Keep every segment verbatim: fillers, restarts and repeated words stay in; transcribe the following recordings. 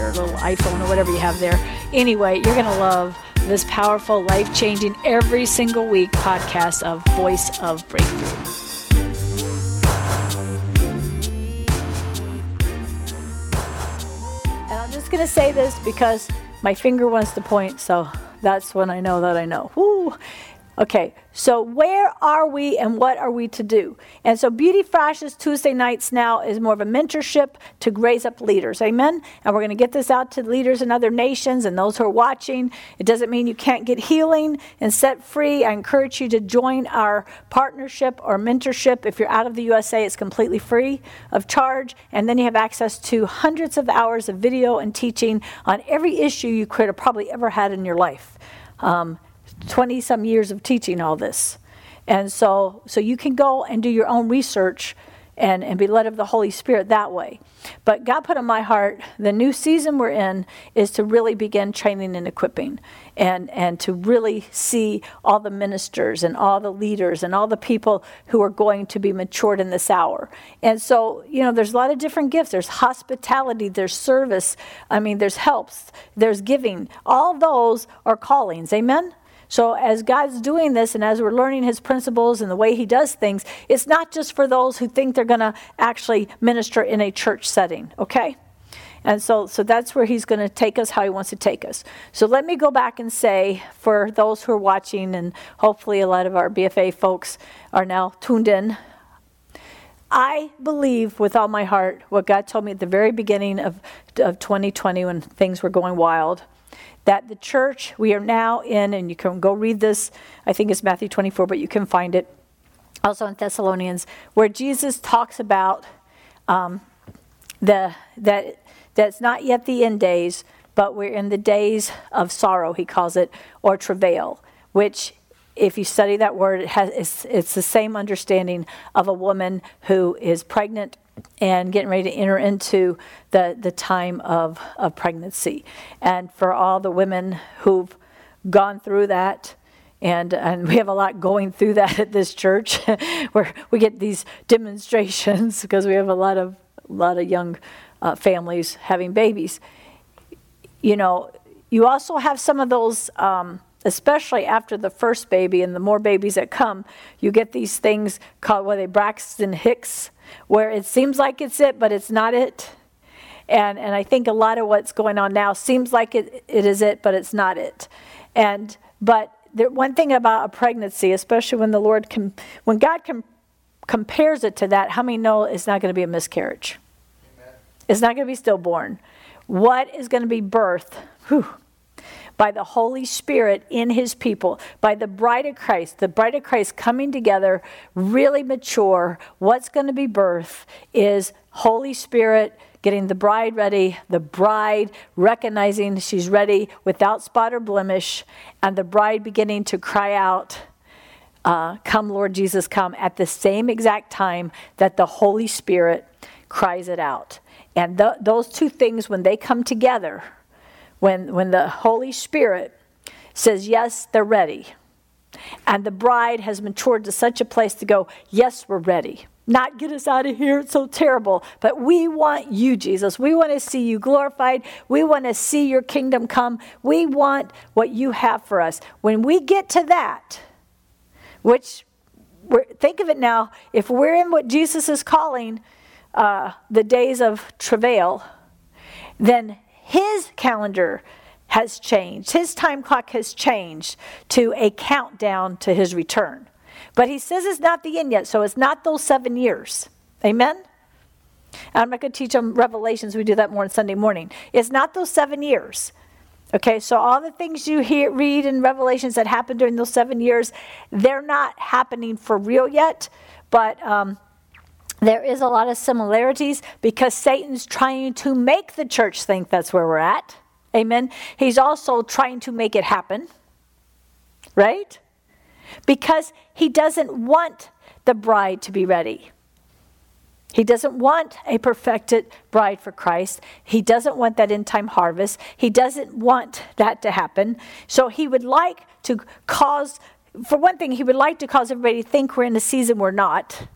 your little iPhone or whatever you have there. Anyway, you're going to love this powerful, life-changing, every single week podcast of Voice of Breakthrough. Going to say this because my finger wants to point, so that's when I know that I know. Woo. Okay, so where are we and what are we to do? And so Beauty Frashes Tuesday nights now is more of a mentorship to raise up leaders, amen? And we're going to get this out to leaders in other nations and those who are watching. It doesn't mean you can't get healing and set free. I encourage you to join our partnership or mentorship. If you're out of the U S A, it's completely free of charge. And then you have access to hundreds of hours of video and teaching on every issue you could have probably ever had in your life. Um, twenty-some years of teaching all this. And so so you can go and do your own research and, and be led of the Holy Spirit that way. But God put on my heart, the new season we're in is to really begin training and equipping and, and to really see all the ministers and all the leaders and all the people who are going to be matured in this hour. And so, you know, there's a lot of different gifts. There's hospitality, there's service. I mean, there's helps, there's giving. All those are callings, amen? So as God's doing this and as we're learning his principles and the way he does things, it's not just for those who think they're going to actually minister in a church setting, okay? And so so that's where he's going to take us, how he wants to take us. So let me go back and say, for those who are watching, and hopefully a lot of our B F A folks are now tuned in, I believe with all my heart what God told me at the very beginning of, of twenty twenty when things were going wild, that the church we are now in, and you can go read this, I think it's Matthew twenty-four, but you can find it also in Thessalonians, where Jesus talks about um, the that that's not yet the end days, but we're in the days of sorrow, he calls it, or travail, which if you study that word, it has it's, it's the same understanding of a woman who is pregnant and getting ready to enter into the, the time of, of pregnancy. And for all the women who've gone through that, and and we have a lot going through that at this church, where we get these demonstrations because we have a lot of a lot of young uh, families having babies. You know, you also have some of those, um, especially after the first baby and the more babies that come, you get these things called, what are they, Braxton Hicks, where it seems like it's it, but it's not it. And and I think a lot of what's going on now seems like it, it is it, but it's not it. And but the one thing about a pregnancy, especially when the Lord, com- when God com- compares it to that, how many know it's not going to be a miscarriage? Amen. It's not going to be stillborn. What is going to be birthed? Whew. By the Holy Spirit in his people, by the bride of Christ, the bride of Christ coming together, really mature. What's going to be birth is Holy Spirit getting the bride ready, the bride recognizing she's ready without spot or blemish, and the bride beginning to cry out, uh, come Lord Jesus, come, at the same exact time that the Holy Spirit cries it out. And th- those two things, when they come together, When when the Holy Spirit says, yes, they're ready. And the bride has matured to such a place to go, yes, we're ready. Not get us out of here, it's so terrible. But we want you, Jesus. We want to see you glorified. We want to see your kingdom come. We want what you have for us. When we get to that, which, we're, think of it now, if we're in what Jesus is calling uh, the days of travail, then his calendar has changed. His time clock has changed to a countdown to his return. But he says it's not the end yet, so it's not those seven years. Amen? I'm not going to teach on Revelations. We do that more on Sunday morning. It's not those seven years. Okay, so all the things you hear, read in Revelations that happened during those seven years, they're not happening for real yet, but um there is a lot of similarities because Satan's trying to make the church think that's where we're at. Amen. He's also trying to make it happen, right? Because he doesn't want the bride to be ready. He doesn't want a perfected bride for Christ. He doesn't want that end-time harvest. He doesn't want that to happen. So he would like to cause, for one thing, he would like to cause everybody to think we're in a season we're not.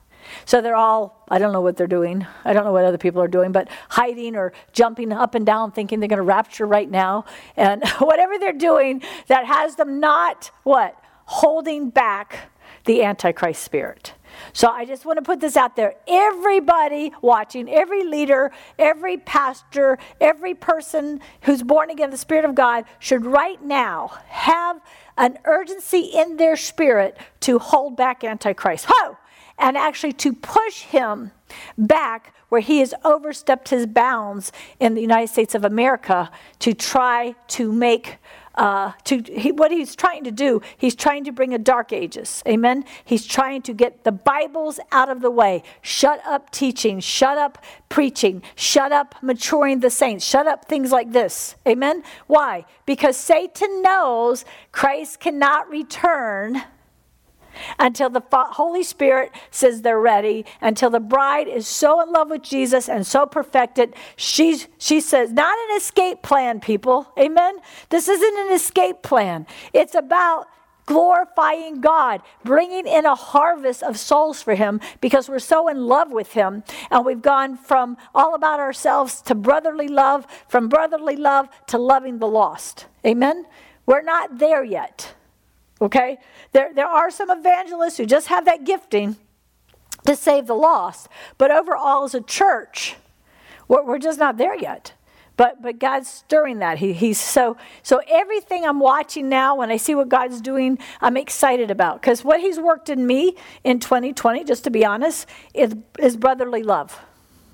So they're all, I don't know what they're doing. I don't know what other people are doing, but hiding or jumping up and down thinking they're going to rapture right now. And whatever they're doing that has them not, what? Holding back the Antichrist spirit. So I just want to put this out there. Everybody watching, every leader, every pastor, every person who's born again, the Spirit of God, should right now have an urgency in their spirit to hold back Antichrist. Ho! And actually to push him back where he has overstepped his bounds in the United States of America to try to make Uh, to he, what he's trying to do, he's trying to bring a dark ages. Amen. He's trying to get the Bibles out of the way. Shut up teaching. Shut up preaching. Shut up maturing the saints. Shut up things like this. Amen. Why? Because Satan knows Christ cannot return until the Holy Spirit says they're ready, until the bride is so in love with Jesus and so perfected. She's, she says, not an escape plan, people. Amen? This isn't an escape plan. It's about glorifying God, bringing in a harvest of souls for him because we're so in love with him. And we've gone from all about ourselves to brotherly love, from brotherly love to loving the lost. Amen? We're not there yet. Okay, there there are some evangelists who just have that gifting to save the lost. But overall, as a church, we're, we're just not there yet. But but God's stirring that. He he's so so everything I'm watching now, when I see what God's doing, I'm excited about. Because what he's worked in me in twenty twenty, just to be honest, is, is brotherly love.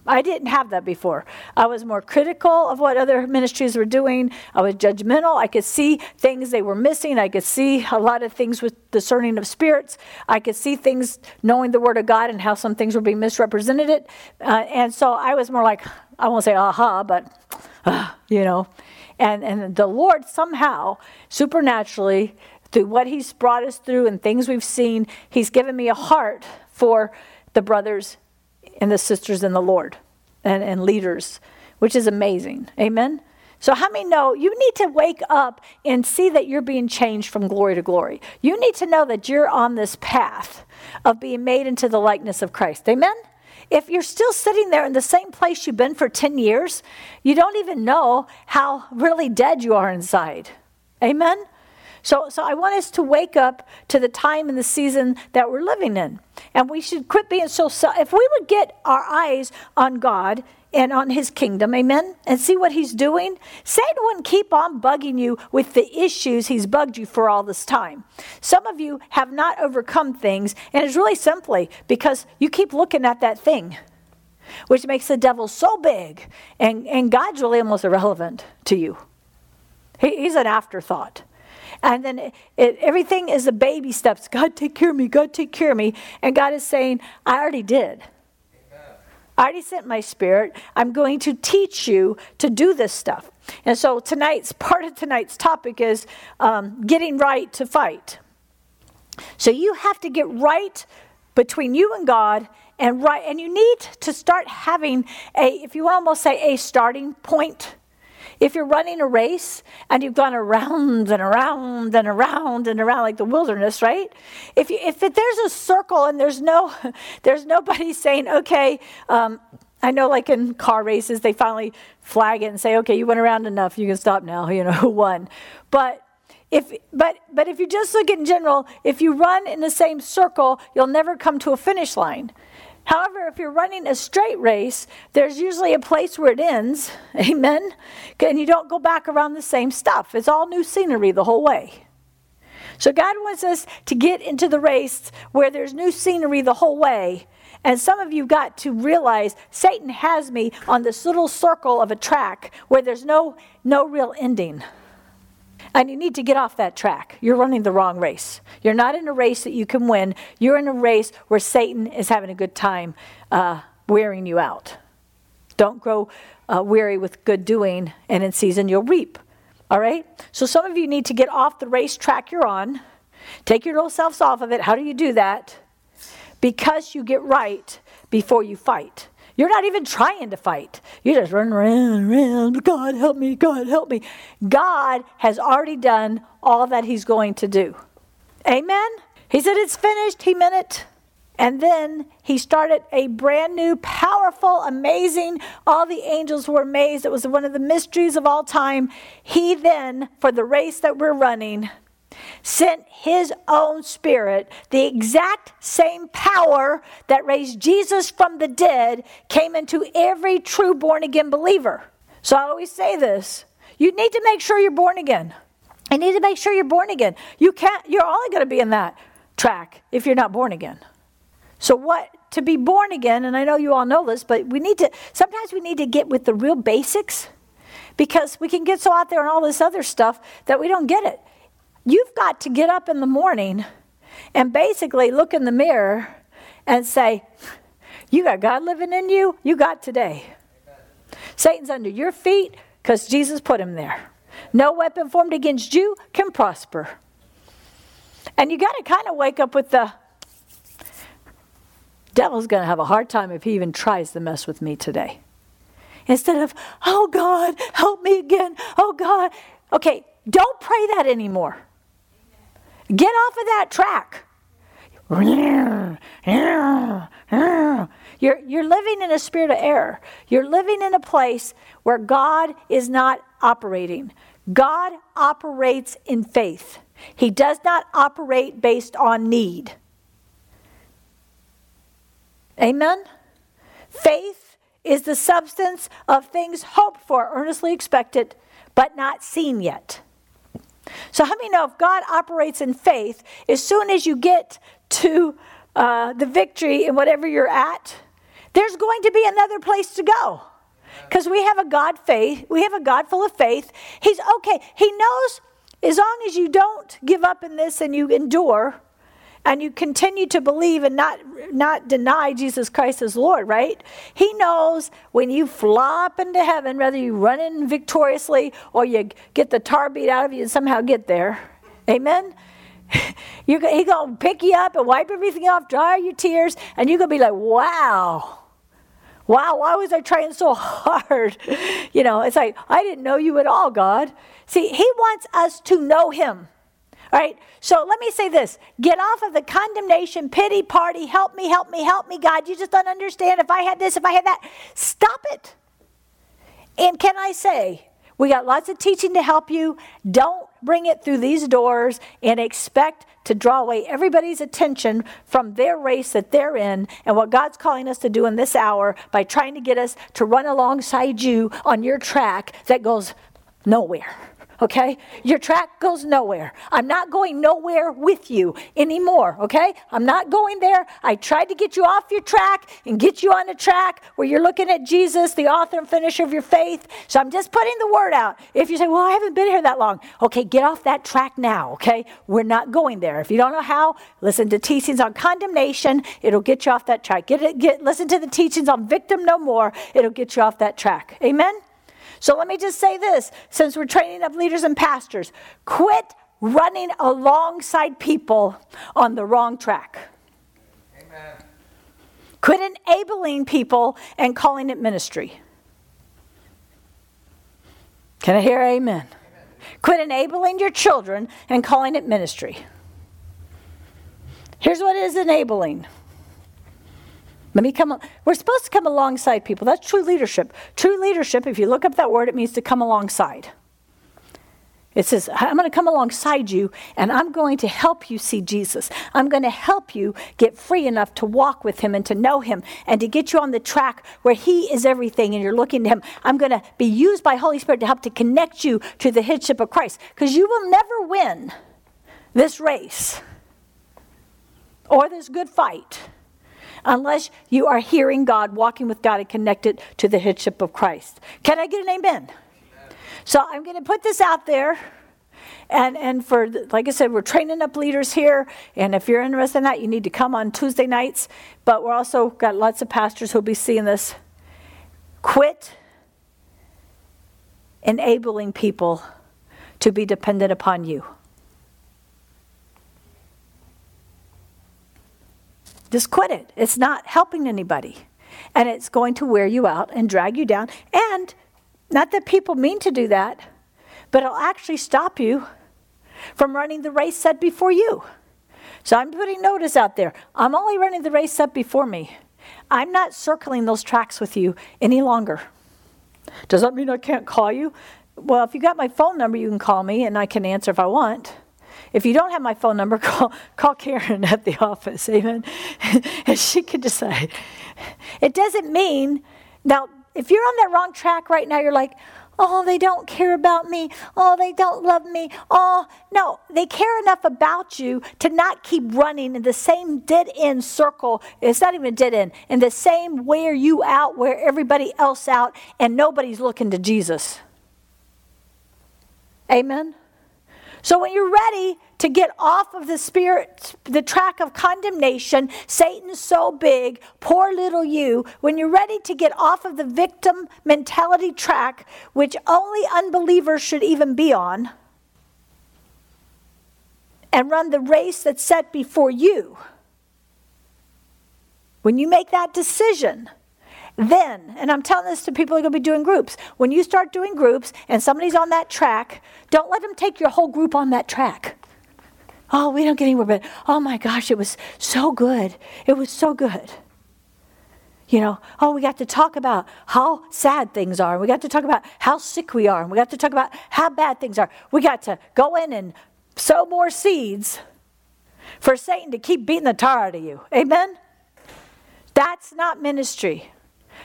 I didn't have that before. I was more critical of what other ministries were doing. I was judgmental. I could see things they were missing. I could see a lot of things with discerning of spirits. I could see things knowing the Word of God and how some things were being misrepresented. Uh, and so I was more like, I won't say aha, but, uh, you know. And, and the Lord somehow, supernaturally, through what he's brought us through and things we've seen, he's given me a heart for the brothers and the sisters in the Lord and, and leaders, which is amazing. Amen. So how many know you need to wake up and see that you're being changed from glory to glory? You need to know that you're on this path of being made into the likeness of Christ. Amen. If you're still sitting there in the same place you've been for ten years, you don't even know how really dead you are inside. Amen. So so I want us to wake up to the time and the season that we're living in. And we should quit being so... If we would get our eyes on God and on his kingdom, amen, and see what he's doing, Satan wouldn't keep on bugging you with the issues he's bugged you for all this time. Some of you have not overcome things, and it's really simply because you keep looking at that thing, which makes the devil so big, and, and God's really almost irrelevant to you. He, he's an afterthought. And then it, it, everything is the baby steps. God, take care of me. God, take care of me. And God is saying, I already did. Amen. I already sent my Spirit. I'm going to teach you to do this stuff. And so tonight's, part of tonight's topic is um, getting right to fight. So you have to get right between you and God, and right, and you need to start having a, if you almost say, a starting point. If you're running a race and you've gone around and around and around and around like the wilderness, right? If you, if it, there's a circle and there's no, there's nobody saying, okay, um, I know like in car races, they finally flag it and say, okay, you went around enough. You can stop now. You know, who won? But if, but, but if you just look in general, if you run in the same circle, you'll never come to a finish line. However, if you're running a straight race, there's usually a place where it ends, amen, and you don't go back around the same stuff. It's all new scenery the whole way. So God wants us to get into the race where there's new scenery the whole way. And some of you got to realize Satan has me on this little circle of a track where there's no, no real ending. And you need to get off that track. You're running the wrong race. You're not in a race that you can win. You're in a race where Satan is having a good time uh, wearing you out. Don't grow uh, weary with good doing, and in season you'll reap. All right? So some of you need to get off the racetrack you're on. Take your little selves off of it. How do you do that? Because you get right before you fight. You're not even trying to fight. You just run around, around. God help me, God help me. God has already done all that he's going to do. Amen? He said it's finished. He meant it. And then he started a brand new, powerful, amazing, all the angels were amazed. It was one of the mysteries of all time. He then, for the race that we're running, sent his own spirit. The exact same power that raised Jesus from the dead came into every true born-again believer. So I always say this. You need to make sure you're born again. You need to make sure you're born again. You can't, you're only going to be in that track if you're not born again. So what, to be born again, and I know you all know this, but we need to, sometimes we need to get with the real basics, because we can get so out there and all this other stuff that we don't get it. You've got to get up in the morning and basically look in the mirror and say, you got God living in you, you got today. Amen. Satan's under your feet because Jesus put him there. No weapon formed against you can prosper. And you got to kind of wake up with the, devil's going to have a hard time if he even tries to mess with me today. Instead of, oh God, help me again. Oh God. Okay, don't pray that anymore. Get off of that track. You're, you're living in a spirit of error. You're living in a place where God is not operating. God operates in faith. He does not operate based on need. Amen? Faith is the substance of things hoped for, earnestly expected, but not seen yet. So how many know if God operates in faith, as soon as you get to uh, the victory in whatever you're at, there's going to be another place to go. Because we have a God faith, we have a God full of faith. He's okay. He knows as long as you don't give up in this and you endure, and you continue to believe and not not deny Jesus Christ as Lord, right? He knows when you flop into heaven, whether you run in victoriously or you get the tar beat out of you and somehow get there. Amen? You're, he going to pick you up and wipe everything off, dry your tears, and you're going to be like, wow. Wow, why was I trying so hard? You know, it's like, I didn't know you at all, God. See, he wants us to know him. All right, so let me say this. Get off of the condemnation, pity party, help me, help me, help me, God. You just don't understand if I had this, if I had that. Stop it. And can I say, we got lots of teaching to help you. Don't bring it through these doors and expect to draw away everybody's attention from their race that they're in and what God's calling us to do in this hour by trying to get us to run alongside you on your track that goes nowhere. Okay? Your track goes nowhere. I'm not going nowhere with you anymore. Okay? I'm not going there. I tried to get you off your track and get you on a track where you're looking at Jesus, the author and finisher of your faith. So I'm just putting the word out. If you say, well, I haven't been here that long. Okay, get off that track now. Okay? We're not going there. If you don't know how, listen to teachings on condemnation. It'll get you off that track. Get it, get, listen to the teachings on victim no more. It'll get you off that track. Amen? So let me just say this, since we're training up leaders and pastors, quit running alongside people on the wrong track. Amen. Quit enabling people and calling it ministry. Can I hear amen? Amen? Quit enabling your children and calling it ministry. Here's what is enabling. Let me come. We're supposed to come alongside people. That's true leadership. True leadership, if you look up that word, it means to come alongside. It says, I'm going to come alongside you, and I'm going to help you see Jesus. I'm going to help you get free enough to walk with him and to know him and to get you on the track where he is everything and you're looking to him. I'm going to be used by Holy Spirit to help to connect you to the headship of Christ, because you will never win this race or this good fight unless you are hearing God, walking with God, and connected to the headship of Christ. Can I get an amen? Amen. So I'm going to put this out there. And and for, like I said, we're training up leaders here. And if you're interested in that, you need to come on Tuesday nights. But we're also got lots of pastors who'll be seeing this. Quit enabling people to be dependent upon you. Just quit it. It's not helping anybody. And it's going to wear you out and drag you down. And not that people mean to do that, but it'll actually stop you from running the race set before you. So I'm putting notice out there. I'm only running the race set before me. I'm not circling those tracks with you any longer. Does that mean I can't call you? Well, if you got my phone number, you can call me and I can answer if I want. If you don't have my phone number, call call Karen at the office, amen? And she can decide. It doesn't mean, now, if you're on that wrong track right now, you're like, oh, they don't care about me. Oh, they don't love me. Oh, no, they care enough about you to not keep running in the same dead-end circle. It's not even dead-end. In the same wear you out, wear everybody else out, and nobody's looking to Jesus. Amen? So when you're ready to get off of the spirit, the track of condemnation, Satan's so big, poor little you, when you're ready to get off of the victim mentality track, which only unbelievers should even be on, and run the race that's set before you, when you make that decision, then, and I'm telling this to people who are going to be doing groups, when you start doing groups and somebody's on that track, don't let them take your whole group on that track. Oh, we don't get anywhere, but oh my gosh, it was so good. It was so good. You know, oh, we got to talk about how sad things are. And we got to talk about how sick we are. And we got to talk about how bad things are. We got to go in and sow more seeds for Satan to keep beating the tar out of you. Amen? That's not ministry.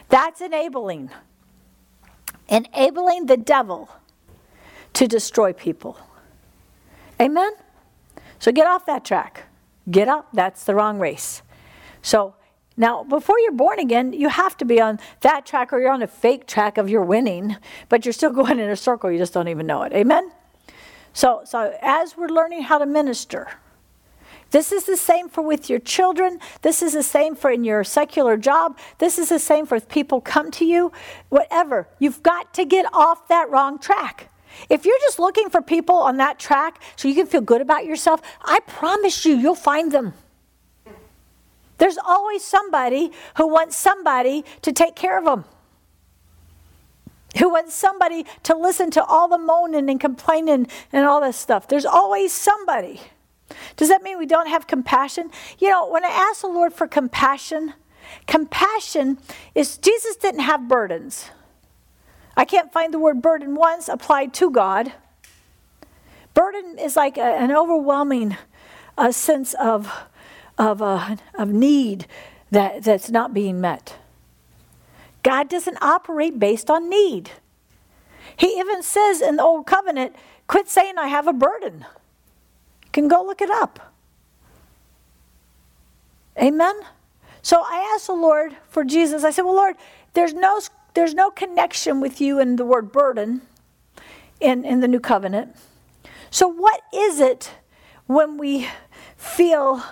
That's enabling. Enabling the devil to destroy people. Amen? So get off that track. Get up. That's the wrong race. So now, before you're born again, you have to be on that track or you're on a fake track of you're winning, but you're still going in a circle. You just don't even know it. Amen? So, so as we're learning how to minister, this is the same for with your children. This is the same for in your secular job. This is the same for if people come to you. Whatever. You've got to get off that wrong track. If you're just looking for people on that track so you can feel good about yourself, I promise you, you'll find them. There's always somebody who wants somebody to take care of them. Who wants somebody to listen to all the moaning and complaining and all this stuff. There's always somebody. Does that mean we don't have compassion? You know, when I ask the Lord for compassion, compassion is, Jesus didn't have burdens. I can't find the word burden once applied to God. Burden is like a, an overwhelming uh, sense of of uh, of need that, that's not being met. God doesn't operate based on need. He even says in the Old Covenant, quit saying I have a burden. Can go look it up. Amen? So I asked the Lord for Jesus. I said, well, Lord, there's no there's no connection with you in the word burden in, in the new covenant. So what is it when we feel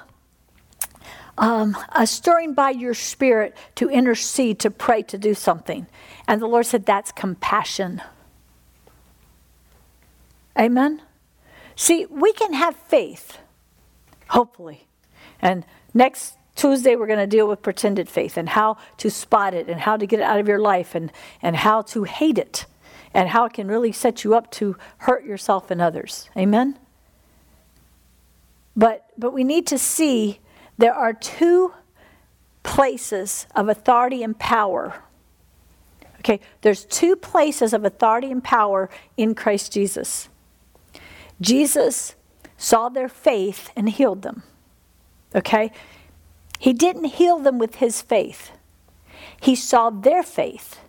um, a stirring by your spirit to intercede, to pray, to do something? And the Lord said, that's compassion. Amen? See, we can have faith, hopefully. And next Tuesday, we're going to deal with pretended faith and how to spot it and how to get it out of your life and, and how to hate it and how it can really set you up to hurt yourself and others. Amen? But, but we need to see there are two places of authority and power. Okay, there's two places of authority and power in Christ Jesus. Jesus saw their faith and healed them, okay? He didn't heal them with his faith. He saw their faith,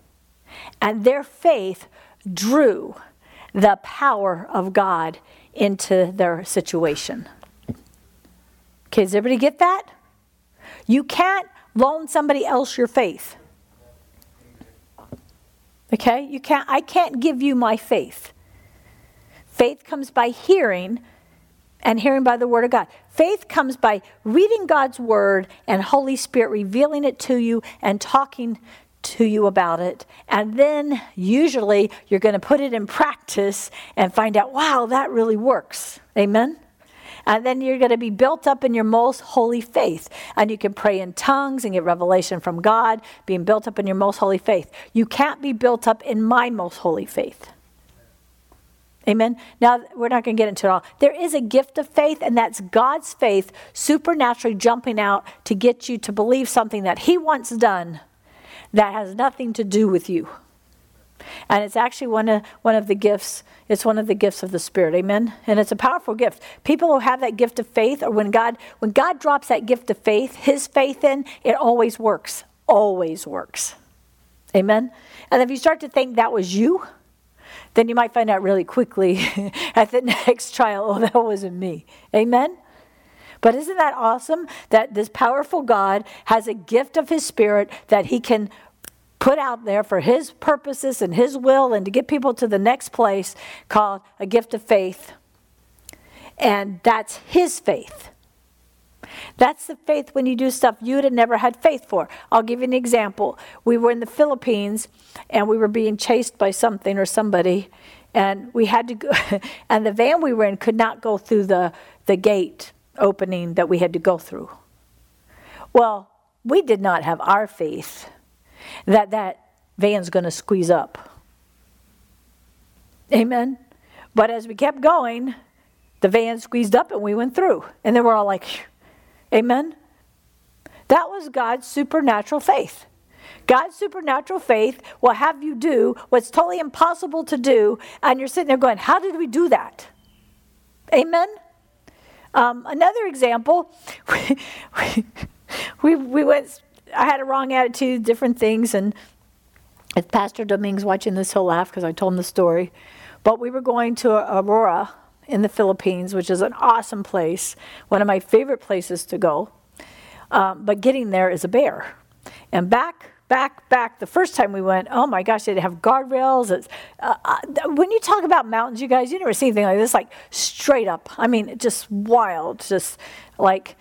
and their faith drew the power of God into their situation. Okay, does everybody get that? You can't loan somebody else your faith. Okay, you can't. I can't give you my faith. Faith comes by hearing, and hearing by the word of God. Faith comes by reading God's word and Holy Spirit revealing it to you and talking to you about it. And then usually you're going to put it in practice and find out, wow, that really works. Amen? And then you're going to be built up in your most holy faith. And you can pray in tongues and get revelation from God, being built up in your most holy faith. You can't be built up in my most holy faith. Amen. Now, we're not going to get into it all. There is a gift of faith, and that's God's faith supernaturally jumping out to get you to believe something that he wants done that has nothing to do with you. And it's actually one of one of the gifts. It's one of the gifts of the Spirit. Amen. And it's a powerful gift. People who have that gift of faith, or when God when God drops that gift of faith, his faith in, it always works. Always works. Amen. And if you start to think that was you, then you might find out really quickly at the next trial, oh, that wasn't me. Amen? But isn't that awesome that this powerful God has a gift of his Spirit that he can put out there for his purposes and his will and to get people to the next place, called a gift of faith. And that's his faith. That's the faith when you do stuff you'd have never had faith for. I'll give you an example. We were in the Philippines, and we were being chased by something or somebody, and we had to go, and the van we were in could not go through the, the gate opening that we had to go through. Well, we did not have our faith that that van's going to squeeze up. Amen? But as we kept going, the van squeezed up, and we went through. And then we're all like... Amen? That was God's supernatural faith. God's supernatural faith will have you do what's totally impossible to do, and you're sitting there going, how did we do that? Amen? Um, another example, we, we, we went, I had a wrong attitude, different things, and if Pastor Dominguez watching this, he'll laugh because I told him the story, but we were going to Aurora, in the Philippines, which is an awesome place, one of my favorite places to go. Um, but getting there is a bear. And back, back, back, the first time we went, oh my gosh, they didn't have guardrails. It's, uh, uh, when you talk about mountains, you guys, you never see anything like this, like straight up. I mean, just wild, just like...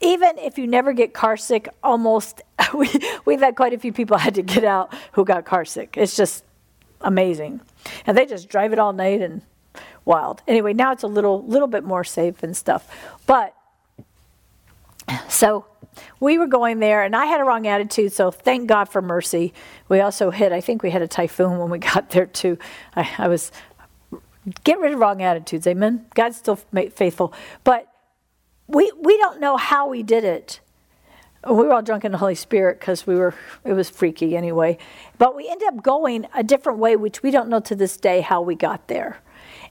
Even if you never get car sick, almost, we, we've had quite a few people had to get out who got car sick. It's just amazing. And they just drive it all night and... Wild. Anyway, now it's a little little bit more safe and stuff. But so we were going there, and I had a wrong attitude, so thank God for mercy. We also hit, I think we had a typhoon when we got there too. I, I was, get rid of wrong attitudes, amen? God's still faithful. But we we don't know how we did it. We were all drunk in the Holy Spirit because we were, it was freaky anyway. But we ended up going a different way, which we don't know to this day how we got there.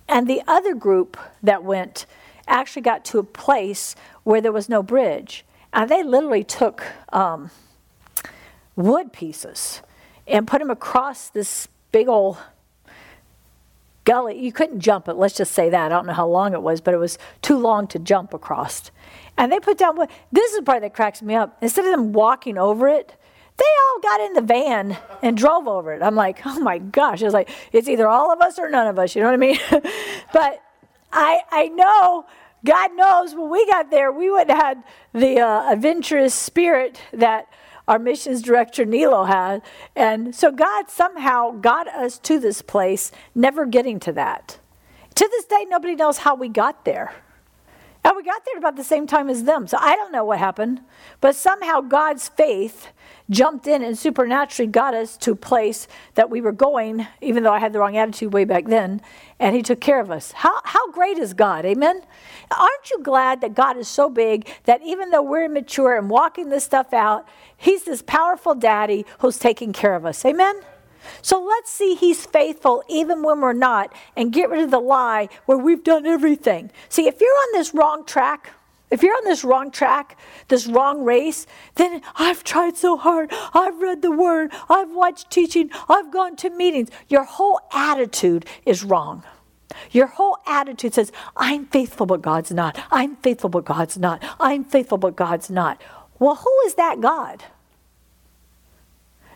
And the other group that went actually got to a place where there was no bridge. And they literally took um, wood pieces and put them across this big old gully. You couldn't jump it, let's just say that. I don't know how long it was, but it was too long to jump across. And they put down wood. This is the part that cracks me up. Instead of them walking over it, they all got in the van and drove over it. I'm like, oh my gosh. It was like, it's either all of us or none of us. You know what I mean? But I I know, God knows, when we got there, we would have had the uh, adventurous spirit that our missions director, Nilo, had. And so God somehow got us to this place, never getting to that. To this day, nobody knows how we got there. And we got there about the same time as them. So I don't know what happened. But somehow God's faith jumped in and supernaturally got us to a place that we were going, even though I had the wrong attitude way back then, and he took care of us. How how great is God? Amen? Aren't you glad that God is so big that even though we're immature and walking this stuff out, he's this powerful daddy who's taking care of us. Amen? So let's see he's faithful even when we're not, and get rid of the lie where we've done everything. See, if you're on this wrong track, If you're on this wrong track, this wrong race, then I've tried so hard. I've read the word. I've watched teaching. I've gone to meetings. Your whole attitude is wrong. Your whole attitude says, I'm faithful, but God's not. I'm faithful, but God's not. I'm faithful, but God's not. Well, who is that God?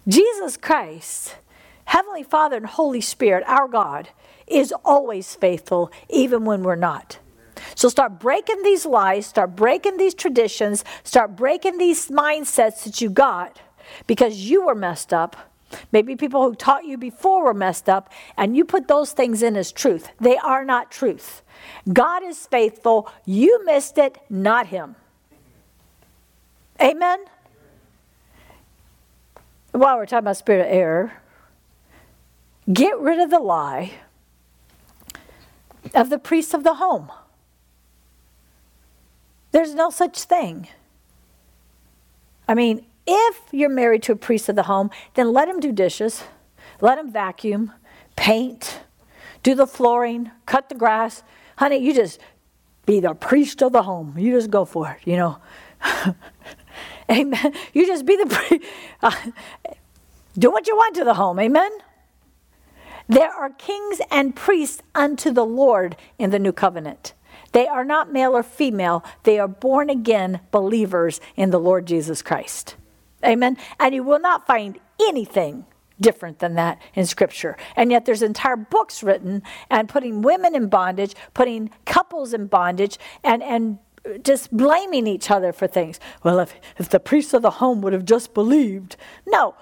Jesus Christ, Heavenly Father and Holy Spirit, our God, is always faithful, even when we're not. So start breaking these lies, start breaking these traditions, start breaking these mindsets that you got because you were messed up Maybe people who taught you before were messed up, and you put those things in as truth. They are not truth. God is faithful. You missed it, not him. Amen? While we're talking about spirit of error, get rid of the lie of the priest of the home. There's no such thing. I mean, if you're married to a priest of the home, then let him do dishes, let him vacuum, paint, do the flooring, cut the grass. Honey, you just be the priest of the home. You just go for it, you know. Amen. You just be the priest. Uh, do what you want to the home. Amen. There are kings and priests unto the Lord in the new covenant. They are not male or female. They are born again believers in the Lord Jesus Christ. Amen. And you will not find anything different than that in Scripture. And yet there's entire books written and putting women in bondage, putting couples in bondage, and, and just blaming each other for things. Well, if, if the priest of the home would have just believed. No,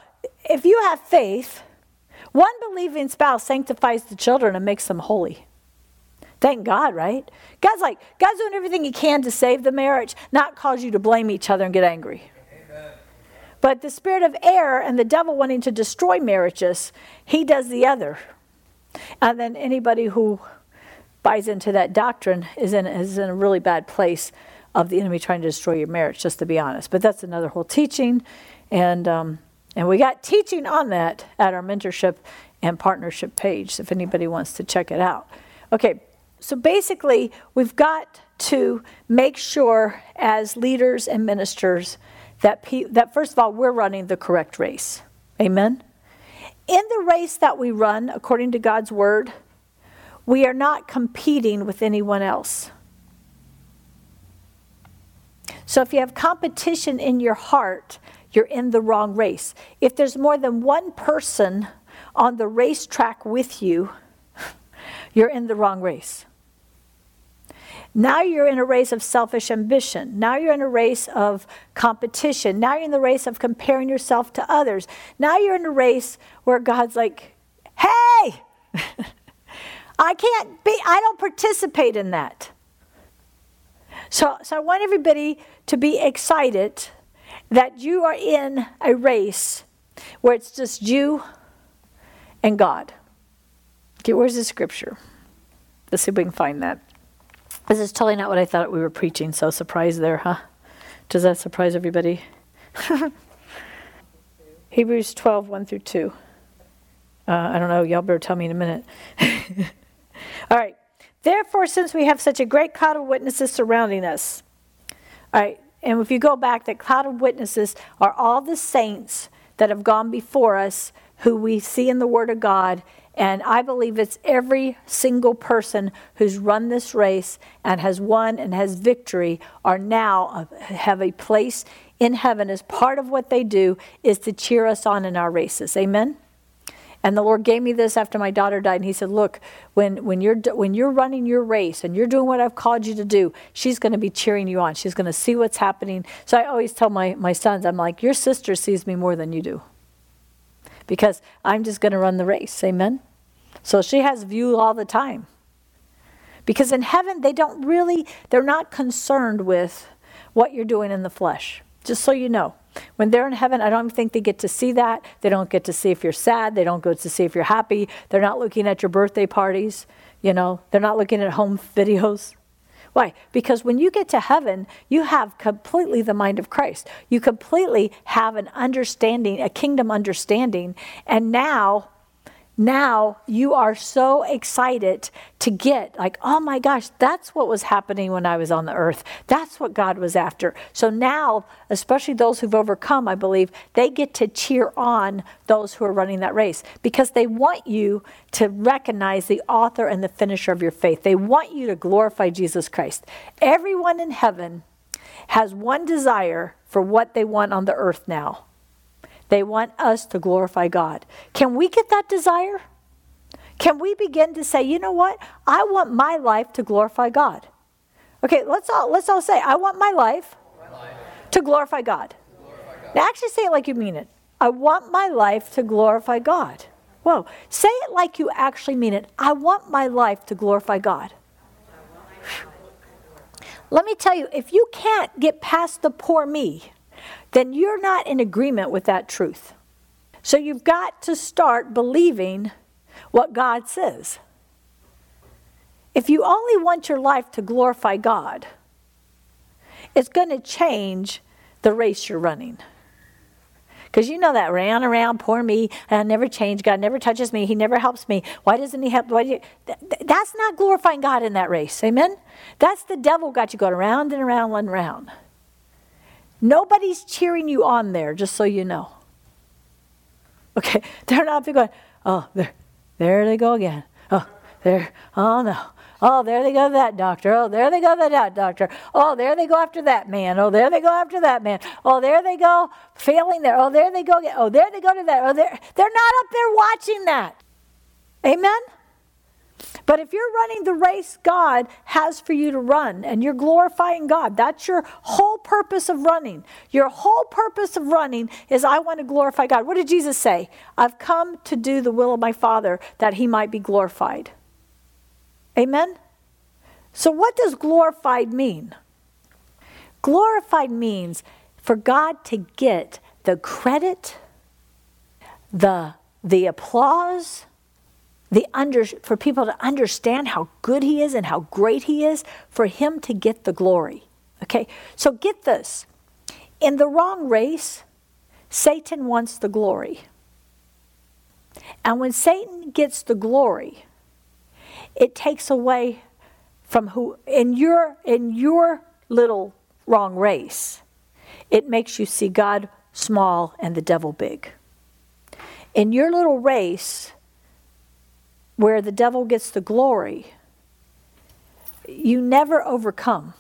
if you have faith, one believing spouse sanctifies the children and makes them holy. Thank God, right? God's like, God's doing everything he can to save the marriage, not cause you to blame each other and get angry. Amen. But the spirit of error and the devil wanting to destroy marriages, he does the other. And then anybody who buys into that doctrine is in, is in a really bad place of the enemy trying to destroy your marriage, just to be honest. But that's another whole teaching. And, um, and we got teaching on that at our mentorship and partnership page, if anybody wants to check it out. Okay. So basically, we've got to make sure as leaders and ministers that, pe- that first of all, we're running the correct race. Amen? In the race that we run, according to God's word, we are not competing with anyone else. So if you have competition in your heart, you're in the wrong race. If there's more than one person on the racetrack with you, you're in the wrong race. Now you're in a race of selfish ambition. Now you're in a race of competition. Now you're in the race of comparing yourself to others. Now you're in a race where God's like, hey, I can't be, I don't participate in that. So, so I want everybody to be excited that you are in a race where it's just you and God. Okay, where's the scripture? Let's see if we can find that. This is totally not what I thought we were preaching, so surprise there, huh? Does that surprise everybody? Hebrews twelve, one through two. Uh, I don't know, y'all better tell me in a minute. All right. Therefore, since we have such a great cloud of witnesses surrounding us. All right, and if you go back, that cloud of witnesses are all the saints that have gone before us, who we see in the Word of God. And I believe it's every single person who's run this race and has won and has victory are now have a place in heaven as part of what they do is to cheer us on in our races. Amen. And the Lord gave me this after my daughter died. And he said, look, when, when you're when you're running your race and you're doing what I've called you to do, she's going to be cheering you on. She's going to see what's happening. So I always tell my, my sons, I'm like, your sister sees me more than you do. Because I'm just going to run the race. Amen. So she has view all the time. Because in heaven, they don't really, they're not concerned with what you're doing in the flesh. Just so you know. When they're in heaven, I don't think they get to see that. They don't get to see if you're sad. They don't get to see if you're happy. They're not looking at your birthday parties. You know, they're not looking at home videos. Why? Because when you get to heaven, you have completely the mind of Christ. You completely have an understanding, a kingdom understanding. And now, now you are so excited to get like, oh my gosh, that's what was happening when I was on the earth. That's what God was after. So now, especially those who've overcome, I believe, they get to cheer on those who are running that race because they want you to recognize the author and the finisher of your faith. They want you to glorify Jesus Christ. Everyone in heaven has one desire for what they want on the earth now. They want us to glorify God. Can we get that desire? Can we begin to say, you know what? I want my life to glorify God. Okay, let's all let's all say, I want my life, my life. To glorify God. To glorify God. Now, actually say it like you mean it. I want my life to glorify God. Whoa. Say it like you actually mean it. I want my life to glorify God. Let me tell you, if you can't get past the poor me, then you're not in agreement with that truth. So you've got to start believing what God says. If you only want your life to glorify God, it's going to change the race you're running. Because you know that round and round, poor me, I never change. God never touches me. He never helps me. Why doesn't he help? Why do you? That's not glorifying God in that race. Amen? That's the devil got you going around and around and around. Nobody's cheering you on there, just so you know. Okay, they're not going, oh, there, there they go again. Oh, there, oh no. Oh, there they go to that doctor. Oh, there they go to that doctor. Oh, there they go after that man. Oh, there they go after that man. Oh, there they go failing there. Oh, there they go. Oh, there they go to that. Oh, they're, they're not up there watching that. Amen? But if you're running the race God has for you to run and you're glorifying God, that's your whole purpose of running. Your whole purpose of running is I want to glorify God. What did Jesus say? I've come to do the will of my Father that he might be glorified. Amen? So what does glorified mean? Glorified means for God to get the credit, the, the applause, the under, for people to understand how good he is and how great he is, for him to get the glory. Okay, so get this. In the wrong race, Satan wants the glory. And when Satan gets the glory, it takes away from who, in your in your little wrong race, it makes you see God small and the devil big. In your little race, where the devil gets the glory, you never overcome.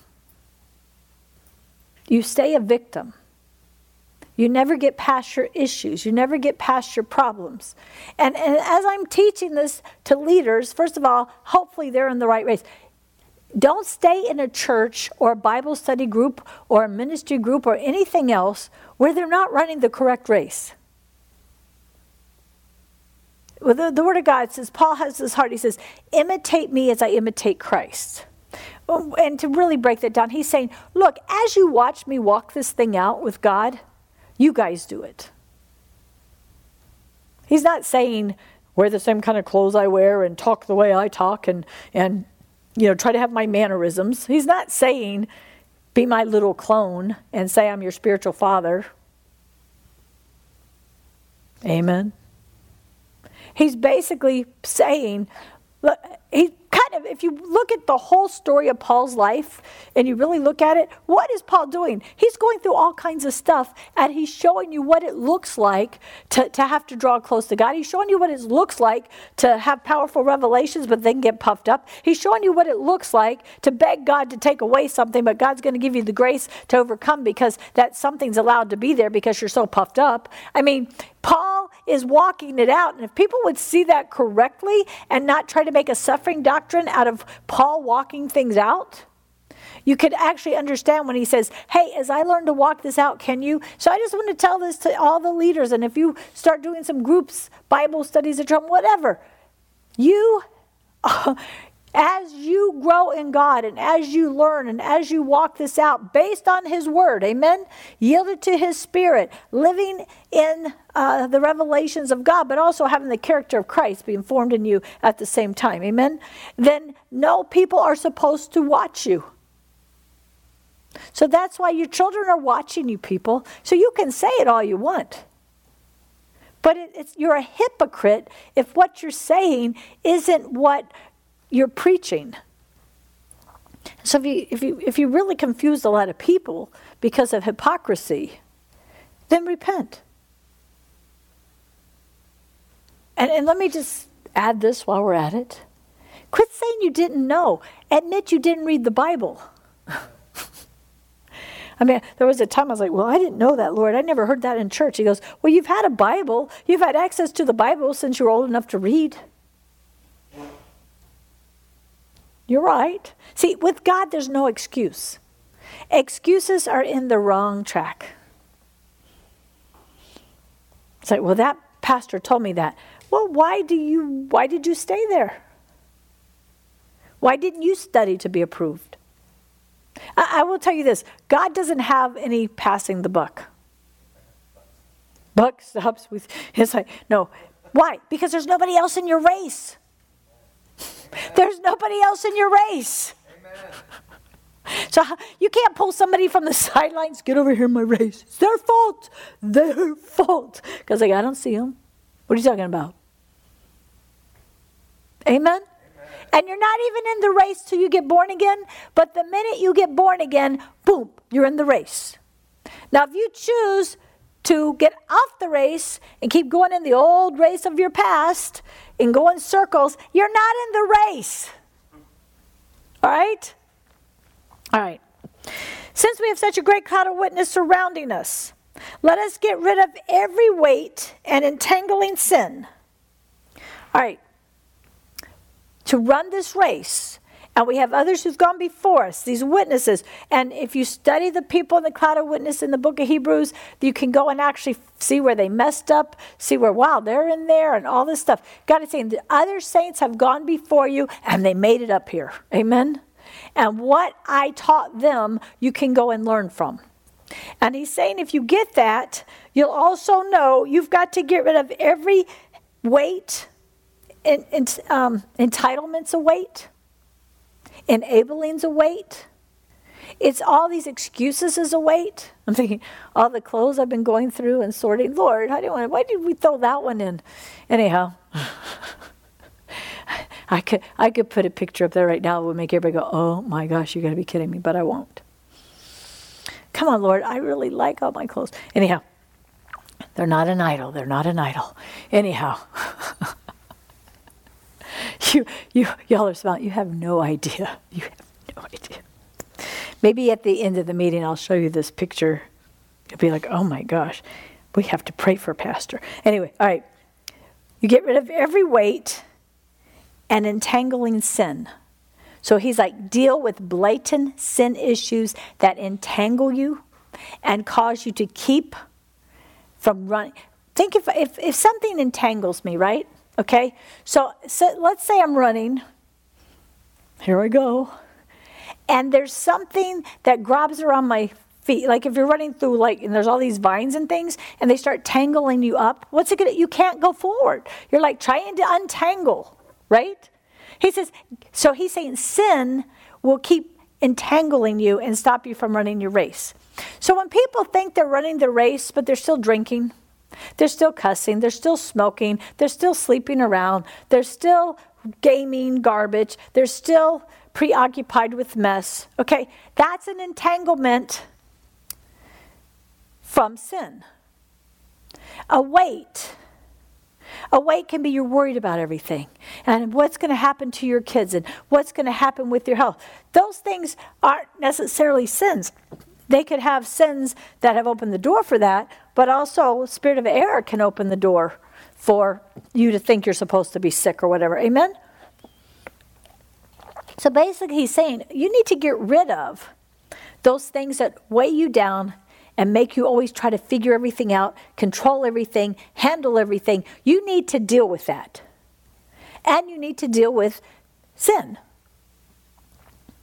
You stay a victim. You never get past your issues. You never get past your problems. And, and as I'm teaching this to leaders, first of all, hopefully they're in the right race. Don't stay in a church or a Bible study group or a ministry group or anything else where they're not running the correct race. Well, the, the Word of God says, Paul has this heart. He says, imitate me as I imitate Christ. And to really break that down, he's saying, look, as you watch me walk this thing out with God, you guys do it. He's not saying wear the same kind of clothes I wear and talk the way I talk and, and you know, try to have my mannerisms. He's not saying be my little clone and say I'm your spiritual father. Amen. He's basically saying, look, he kind of, if you look at the whole story of Paul's life and you really look at it, what is Paul doing? He's going through all kinds of stuff and he's showing you what it looks like to, to have to draw close to God. He's showing you what it looks like to have powerful revelations but then get puffed up. He's showing you what it looks like to beg God to take away something, but God's going to give you the grace to overcome because that something's allowed to be there because you're so puffed up. I mean, Paul is walking it out, and if people would see that correctly and not try to make a suffering doctrine out of Paul walking things out, you could actually understand when he says, hey, as I learn to walk this out, can you? So I just want to tell this to all the leaders, and if you start doing some groups, Bible studies at home, whatever, you, as you grow in God and as you learn and as you walk this out based on his word, amen, yielded to his spirit, living in uh, the revelations of God, but also having the character of Christ being formed in you at the same time, amen, then no people are supposed to watch you. So that's why your children are watching you, people. So you can say it all you want. But it, it's, you're a hypocrite if what you're saying isn't what you're preaching. So if you if you if you really confuse a lot of people because of hypocrisy, then repent. And and let me just add this while we're at it. Quit saying you didn't know. Admit you didn't read the Bible. I mean, there was a time I was like, well, I didn't know that, Lord. I never heard that in church. He goes, well, you've had a Bible. You've had access to the Bible since you were old enough to read. You're right. See, with God, there's no excuse. Excuses are in the wrong track. It's like, well, that pastor told me that. Well, why do you, why did you stay there? Why didn't you study to be approved? I, I will tell you this. God doesn't have any passing the buck. Buck stops with his like, no. Why? Because there's nobody else in your race. Amen. There's nobody else in your race. Amen. So you can't pull somebody from the sidelines, get over here in my race. It's their fault. Their fault. Because like, I don't see them. What are you talking about? Amen? And you're not even in the race till you get born again. But the minute you get born again, boom, you're in the race. Now, if you choose to get off the race and keep going in the old race of your past and go in circles, you're not in the race. All right? All right. Since we have such a great cloud of witness surrounding us, let us get rid of every weight and entangling sin. All right. To run this race, and we have others who've gone before us, these witnesses. And if you study the people in the cloud of witness in the book of Hebrews, you can go and actually see where they messed up, see where, wow, they're in there and all this stuff. God is saying the other saints have gone before you, and they made it up here. Amen? And what I taught them, you can go and learn from. And he's saying if you get that, you'll also know you've got to get rid of every weight, And, and, um, entitlements a weight, enabling's a weight. It's all these excuses as a weight. I'm thinking all the clothes I've been going through and sorting. Lord, I didn't want to, why did we throw that one in? Anyhow, I could I could put a picture up there right now. It would make everybody go, "Oh my gosh, you got to be kidding me!" But I won't. Come on, Lord, I really like all my clothes. Anyhow, they're not an idol. They're not an idol. Anyhow. You, you, y'all are smiling. You have no idea. You have no idea. Maybe at the end of the meeting, I'll show you this picture. You'll be like, oh my gosh, we have to pray for Pastor. Anyway, all right. You get rid of every weight and entangling sin. So he's like, deal with blatant sin issues that entangle you and cause you to keep from running. Think if if, if something entangles me, right? Okay, so, so let's say I'm running. Here I go. And there's something that grabs around my feet. Like if you're running through like, and there's all these vines and things, and they start tangling you up. What's it gonna, you can't go forward. You're like trying to untangle, right? He says, so he's saying sin will keep entangling you and stop you from running your race. So when people think they're running the race, but they're still drinking, they're still cussing, they're still smoking, they're still sleeping around, they're still gaming garbage, they're still preoccupied with mess. Okay, that's an entanglement from sin. A weight. A weight can be you're worried about everything. And what's going to happen to your kids and what's going to happen with your health. Those things aren't necessarily sins. They could have sins that have opened the door for that, but also spirit of error can open the door for you to think you're supposed to be sick or whatever. Amen? So basically he's saying you need to get rid of those things that weigh you down and make you always try to figure everything out, control everything, handle everything. You need to deal with that. And you need to deal with sin.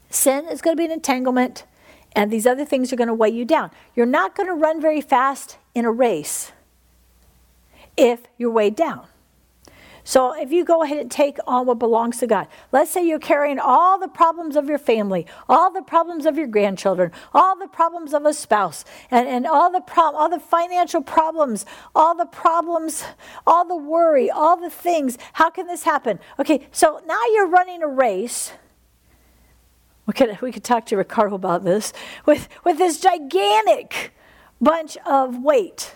Sin is going to be an entanglement. And these other things are going to weigh you down. You're not going to run very fast in a race if you're weighed down. So if you go ahead and take on what belongs to God. Let's say you're carrying all the problems of your family, all the problems of your grandchildren, all the problems of a spouse, and, and all the prob- all the financial problems, all the problems, all the worry, all the things. How can this happen? Okay, so now you're running a race. We could we could talk to Ricardo about this with, with this gigantic bunch of weight.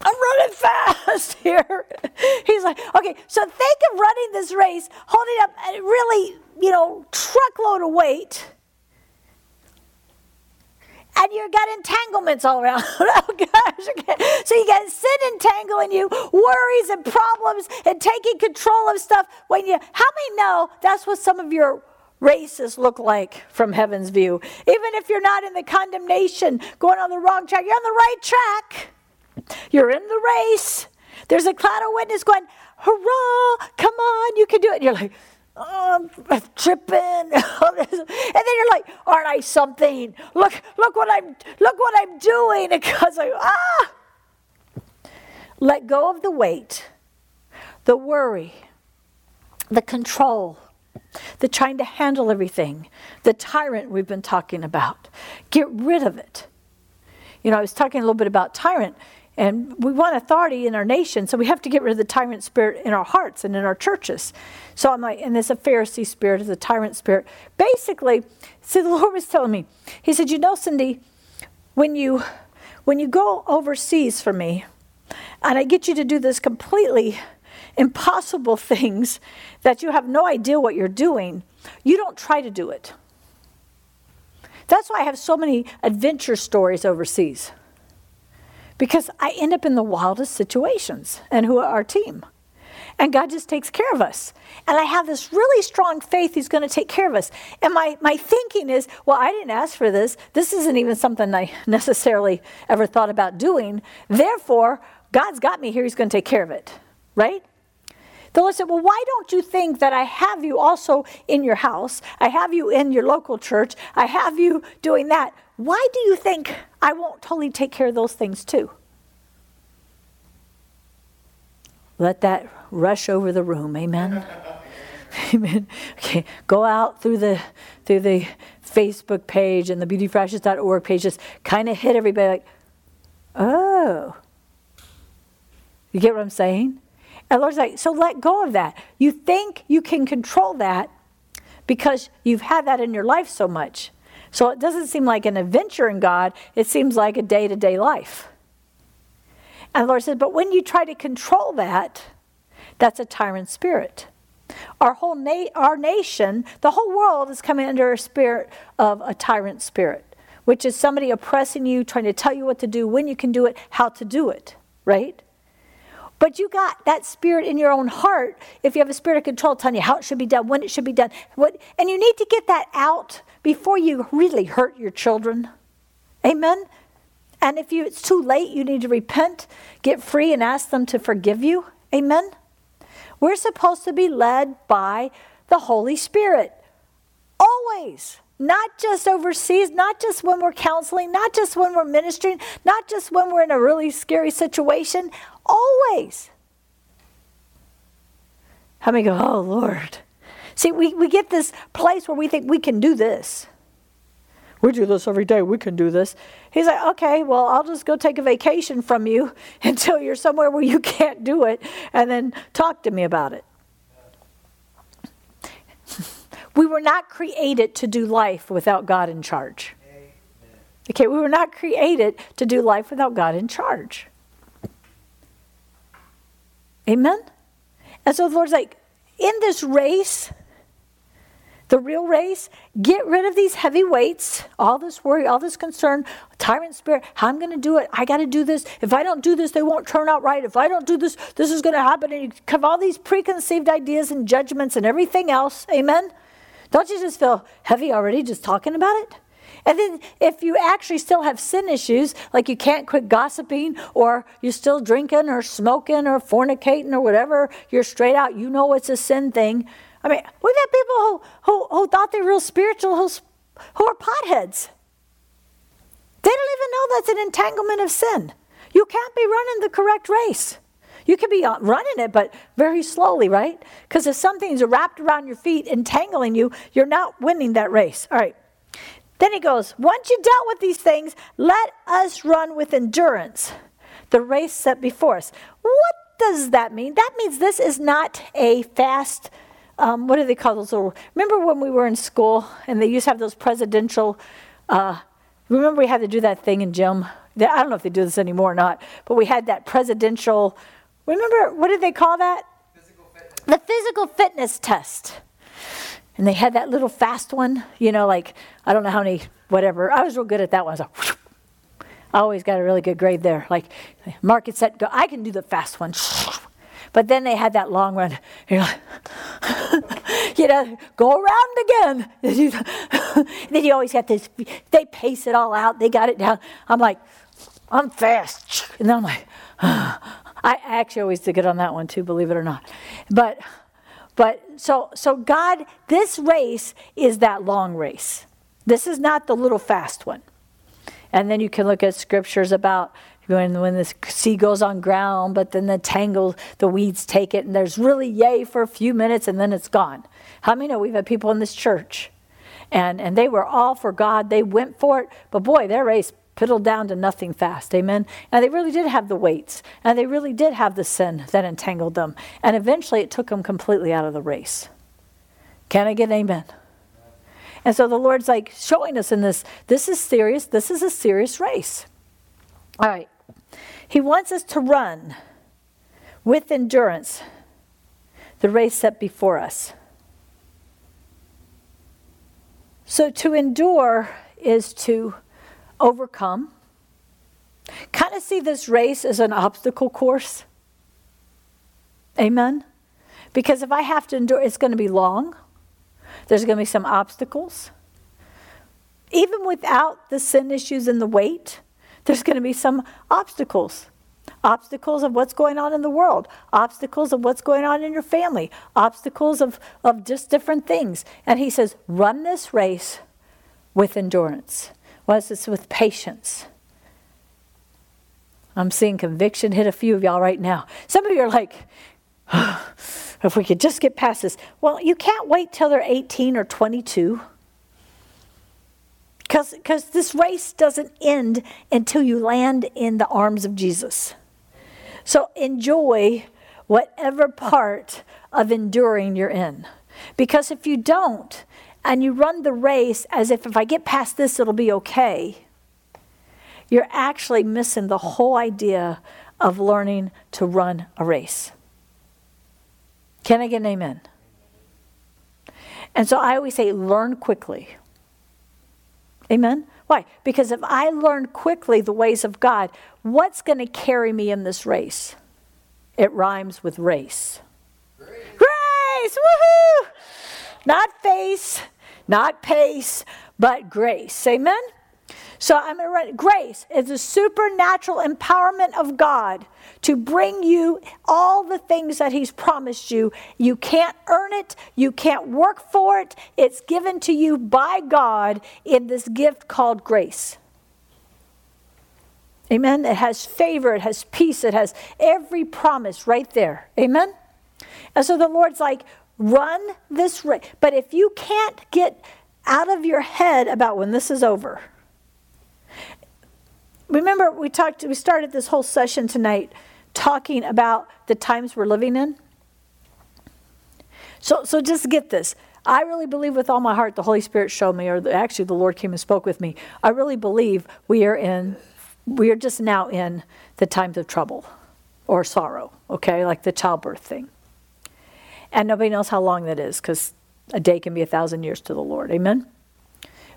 I'm running fast here. He's like, okay, so think of running this race, holding up a really, you know, truckload of weight, and you've got entanglements all around. Oh, gosh. Okay. So you got sin entangling you, worries and problems and taking control of stuff. When you, how many know that's what some of your races look like from heaven's view? Even if you're not in the condemnation, going on the wrong track, you're on the right track. You're in the race. There's a cloud of witness going, hurrah, come on, you can do it. And you're like, oh, I'm tripping. And then you're like, aren't I something? Look, look what I'm, look what I'm doing. And God's like, ah. Let go of the weight, the worry, the control, the trying to handle everything, the tyrant we've been talking about. Get rid of it. You know, I was talking a little bit about tyrant, and we want authority in our nation, so we have to get rid of the tyrant spirit in our hearts and in our churches. So I'm like, and there's a Pharisee spirit, there's a tyrant spirit. Basically, see, the Lord was telling me, he said, you know, Cindy, when you when you go overseas for me, and I get you to do this completely impossible things that you have no idea what you're doing, you don't try to do it. That's why I have so many adventure stories overseas, because I end up in the wildest situations and who are our team. And God just takes care of us. And I have this really strong faith he's going to take care of us. And my, my thinking is, well, I didn't ask for this. This isn't even something I necessarily ever thought about doing. Therefore, God's got me here. He's going to take care of it. Right? The Lord said, well, why don't you think that I have you also in your house? I have you in your local church. I have you doing that. Why do you think I won't totally take care of those things too? Let that rush over the room. Amen. Amen. Okay. Go out through the through the Facebook page and the beauty frashes dot org page. Just kind of hit everybody like, oh. You get what I'm saying? And the Lord's like, so let go of that. You think you can control that because you've had that in your life so much. So it doesn't seem like an adventure in God. It seems like a day-to-day life. And the Lord says, but when you try to control that, that's a tyrant spirit. Our whole na- our nation, the whole world is coming under a spirit of a tyrant spirit, which is somebody oppressing you, trying to tell you what to do, when you can do it, how to do it, right? But you got that spirit in your own heart. If you have a spirit of control telling you how it should be done, when it should be done, what, and you need to get that out before you really hurt your children. Amen? And if you, it's too late, you need to repent, get free, and ask them to forgive you. Amen? We're supposed to be led by the Holy Spirit. Always. Not just overseas, not just when we're counseling, not just when we're ministering, not just when we're in a really scary situation. Always. How many go, oh, Lord. See, we, we get this place where we think we can do this. We do this every day. We can do this. He's like, okay, well, I'll just go take a vacation from you until you're somewhere where you can't do it, and then talk to me about it. We were not created to do life without God in charge. Okay, we were not created to do life without God in charge. Amen? And so the Lord's like, in this race, the real race, get rid of these heavy weights, all this worry, all this concern, tyrant spirit, how I'm going to do it, I got to do this. If I don't do this, they won't turn out right. If I don't do this, this is going to happen. And you have all these preconceived ideas and judgments and everything else. Amen? Don't you just feel heavy already just talking about it? And then if you actually still have sin issues, like you can't quit gossiping, or you're still drinking or smoking or fornicating or whatever, you're straight out, you know it's a sin thing. I mean, we've had people who, who, who thought they were real spiritual who, who are potheads. They don't even know that's an entanglement of sin. You can't be running the correct race. You can be running it, but very slowly, right? Because if something's wrapped around your feet, entangling you, you're not winning that race. All right. Then he goes, once you've dealt with these things, let us run with endurance the race set before us. What does that mean? That means this is not a fast, um, what do they call those little, remember when we were in school and they used to have those presidential, uh, remember we had to do that thing in gym? I don't know if they do this anymore or not, but we had that presidential, remember, what did they call that? Physical fitness. The physical fitness test. And they had that little fast one, you know, like, I don't know how many, whatever. I was real good at that one. I was like, whoosh. I always got a really good grade there. Like, mark it, set, go. I can do the fast one. But then they had that long run. You know, you know go around again. Then you always got this, they pace it all out. They got it down. I'm like, I'm fast. And then I'm like, oh. I actually always did good on that one too, believe it or not. But, but so, so God, this race is that long race. This is not the little fast one. And then you can look at scriptures about when, when the seed goes on ground, but then the tangle, the weeds take it, and there's really yay for a few minutes, and then it's gone. How many know we've had people in this church, and, and they were all for God. They went for it, but boy, their race piddled down to nothing fast, amen? And they really did have the weights, and they really did have the sin that entangled them, and eventually it took them completely out of the race. Can I get an amen? And so the Lord's like showing us in this, this is serious, this is a serious race. All right. He wants us to run with endurance the race set before us. So to endure is to overcome. Kind of see this race as an obstacle course. Amen? Because if I have to endure, it's going to be long. There's going to be some obstacles. Even without the sin issues and the weight, there's going to be some obstacles. Obstacles of what's going on in the world. Obstacles of what's going on in your family. Obstacles of, of just different things. And he says, run this race with endurance. What is this? With patience. I'm seeing conviction hit a few of y'all right now. Some of you are like, oh, if we could just get past this. Well, you can't wait till they're eighteen or twenty-two. Because this race doesn't end until you land in the arms of Jesus. So enjoy whatever part of enduring you're in. Because if you don't, and you run the race as if, if I get past this, it'll be okay. You're actually missing the whole idea of learning to run a race. Can I get an amen? And so I always say, learn quickly. Amen? Why? Because if I learn quickly the ways of God, what's going to carry me in this race? It rhymes with race. Grace! Grace! Woohoo! Not face, not pace, but grace. Amen? So I'm going to write, grace is the supernatural empowerment of God to bring you all the things that he's promised you. You can't earn it. You can't work for it. It's given to you by God in this gift called grace. Amen. It has favor. It has peace. It has every promise right there. Amen. And so the Lord's like, run this race. But if you can't get out of your head about when this is over. Remember, we talked. We started this whole session tonight talking about the times we're living in. So, so just get this. I really believe with all my heart the Holy Spirit showed me, or the, actually the Lord came and spoke with me. I really believe we are in, we are just now in the times of trouble or sorrow. Okay, like the childbirth thing. And nobody knows how long that is, because a day can be a thousand years to the Lord. Amen.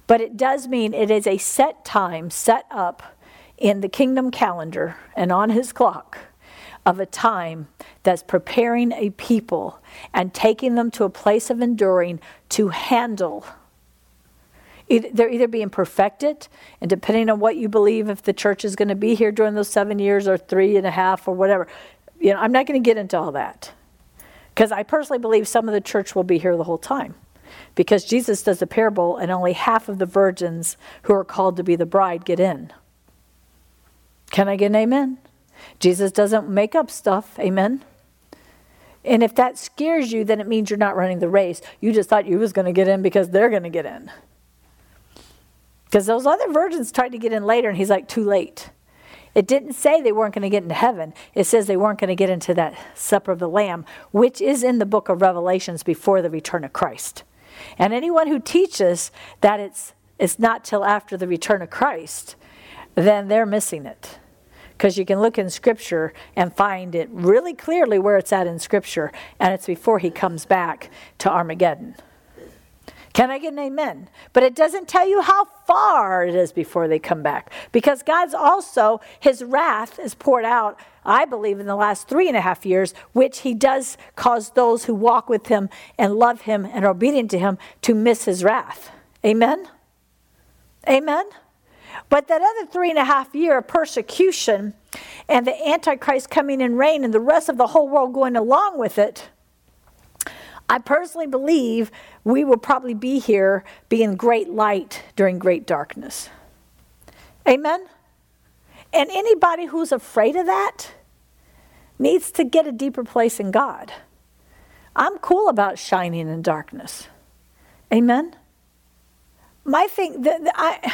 But it does mean it is a set time, set up in the kingdom calendar and on his clock, of a time that's preparing a people and taking them to a place of enduring to handle. They're either being perfected, and depending on what you believe, if the church is going to be here during those seven years or three and a half or whatever. You know, I'm not going to get into all that, because I personally believe some of the church will be here the whole time. Because Jesus does a parable, and only half of the virgins who are called to be the bride get in. Can I get an amen? Jesus doesn't make up stuff, amen? And if that scares you, then it means you're not running the race. You just thought you was going to get in because they're going to get in. Because those other virgins tried to get in later, and he's like, too late. It didn't say they weren't going to get into heaven. It says they weren't going to get into that supper of the Lamb, which is in the book of Revelations before the return of Christ. And anyone who teaches that it's it's not till after the return of Christ, then they're missing it. Because you can look in Scripture and find it really clearly where it's at in Scripture, and it's before he comes back to Armageddon. Can I get an amen? But it doesn't tell you how far it is before they come back. Because God's also, his wrath is poured out, I believe, in the last three and a half years, which he does cause those who walk with him and love him and are obedient to him to miss his wrath. Amen? Amen? But that other three and a half year of persecution and the Antichrist coming in reign and the rest of the whole world going along with it, I personally believe we will probably be here being great light during great darkness. Amen? And anybody who's afraid of that needs to get a deeper place in God. I'm cool about shining in darkness. Amen? My thing, the, the, I,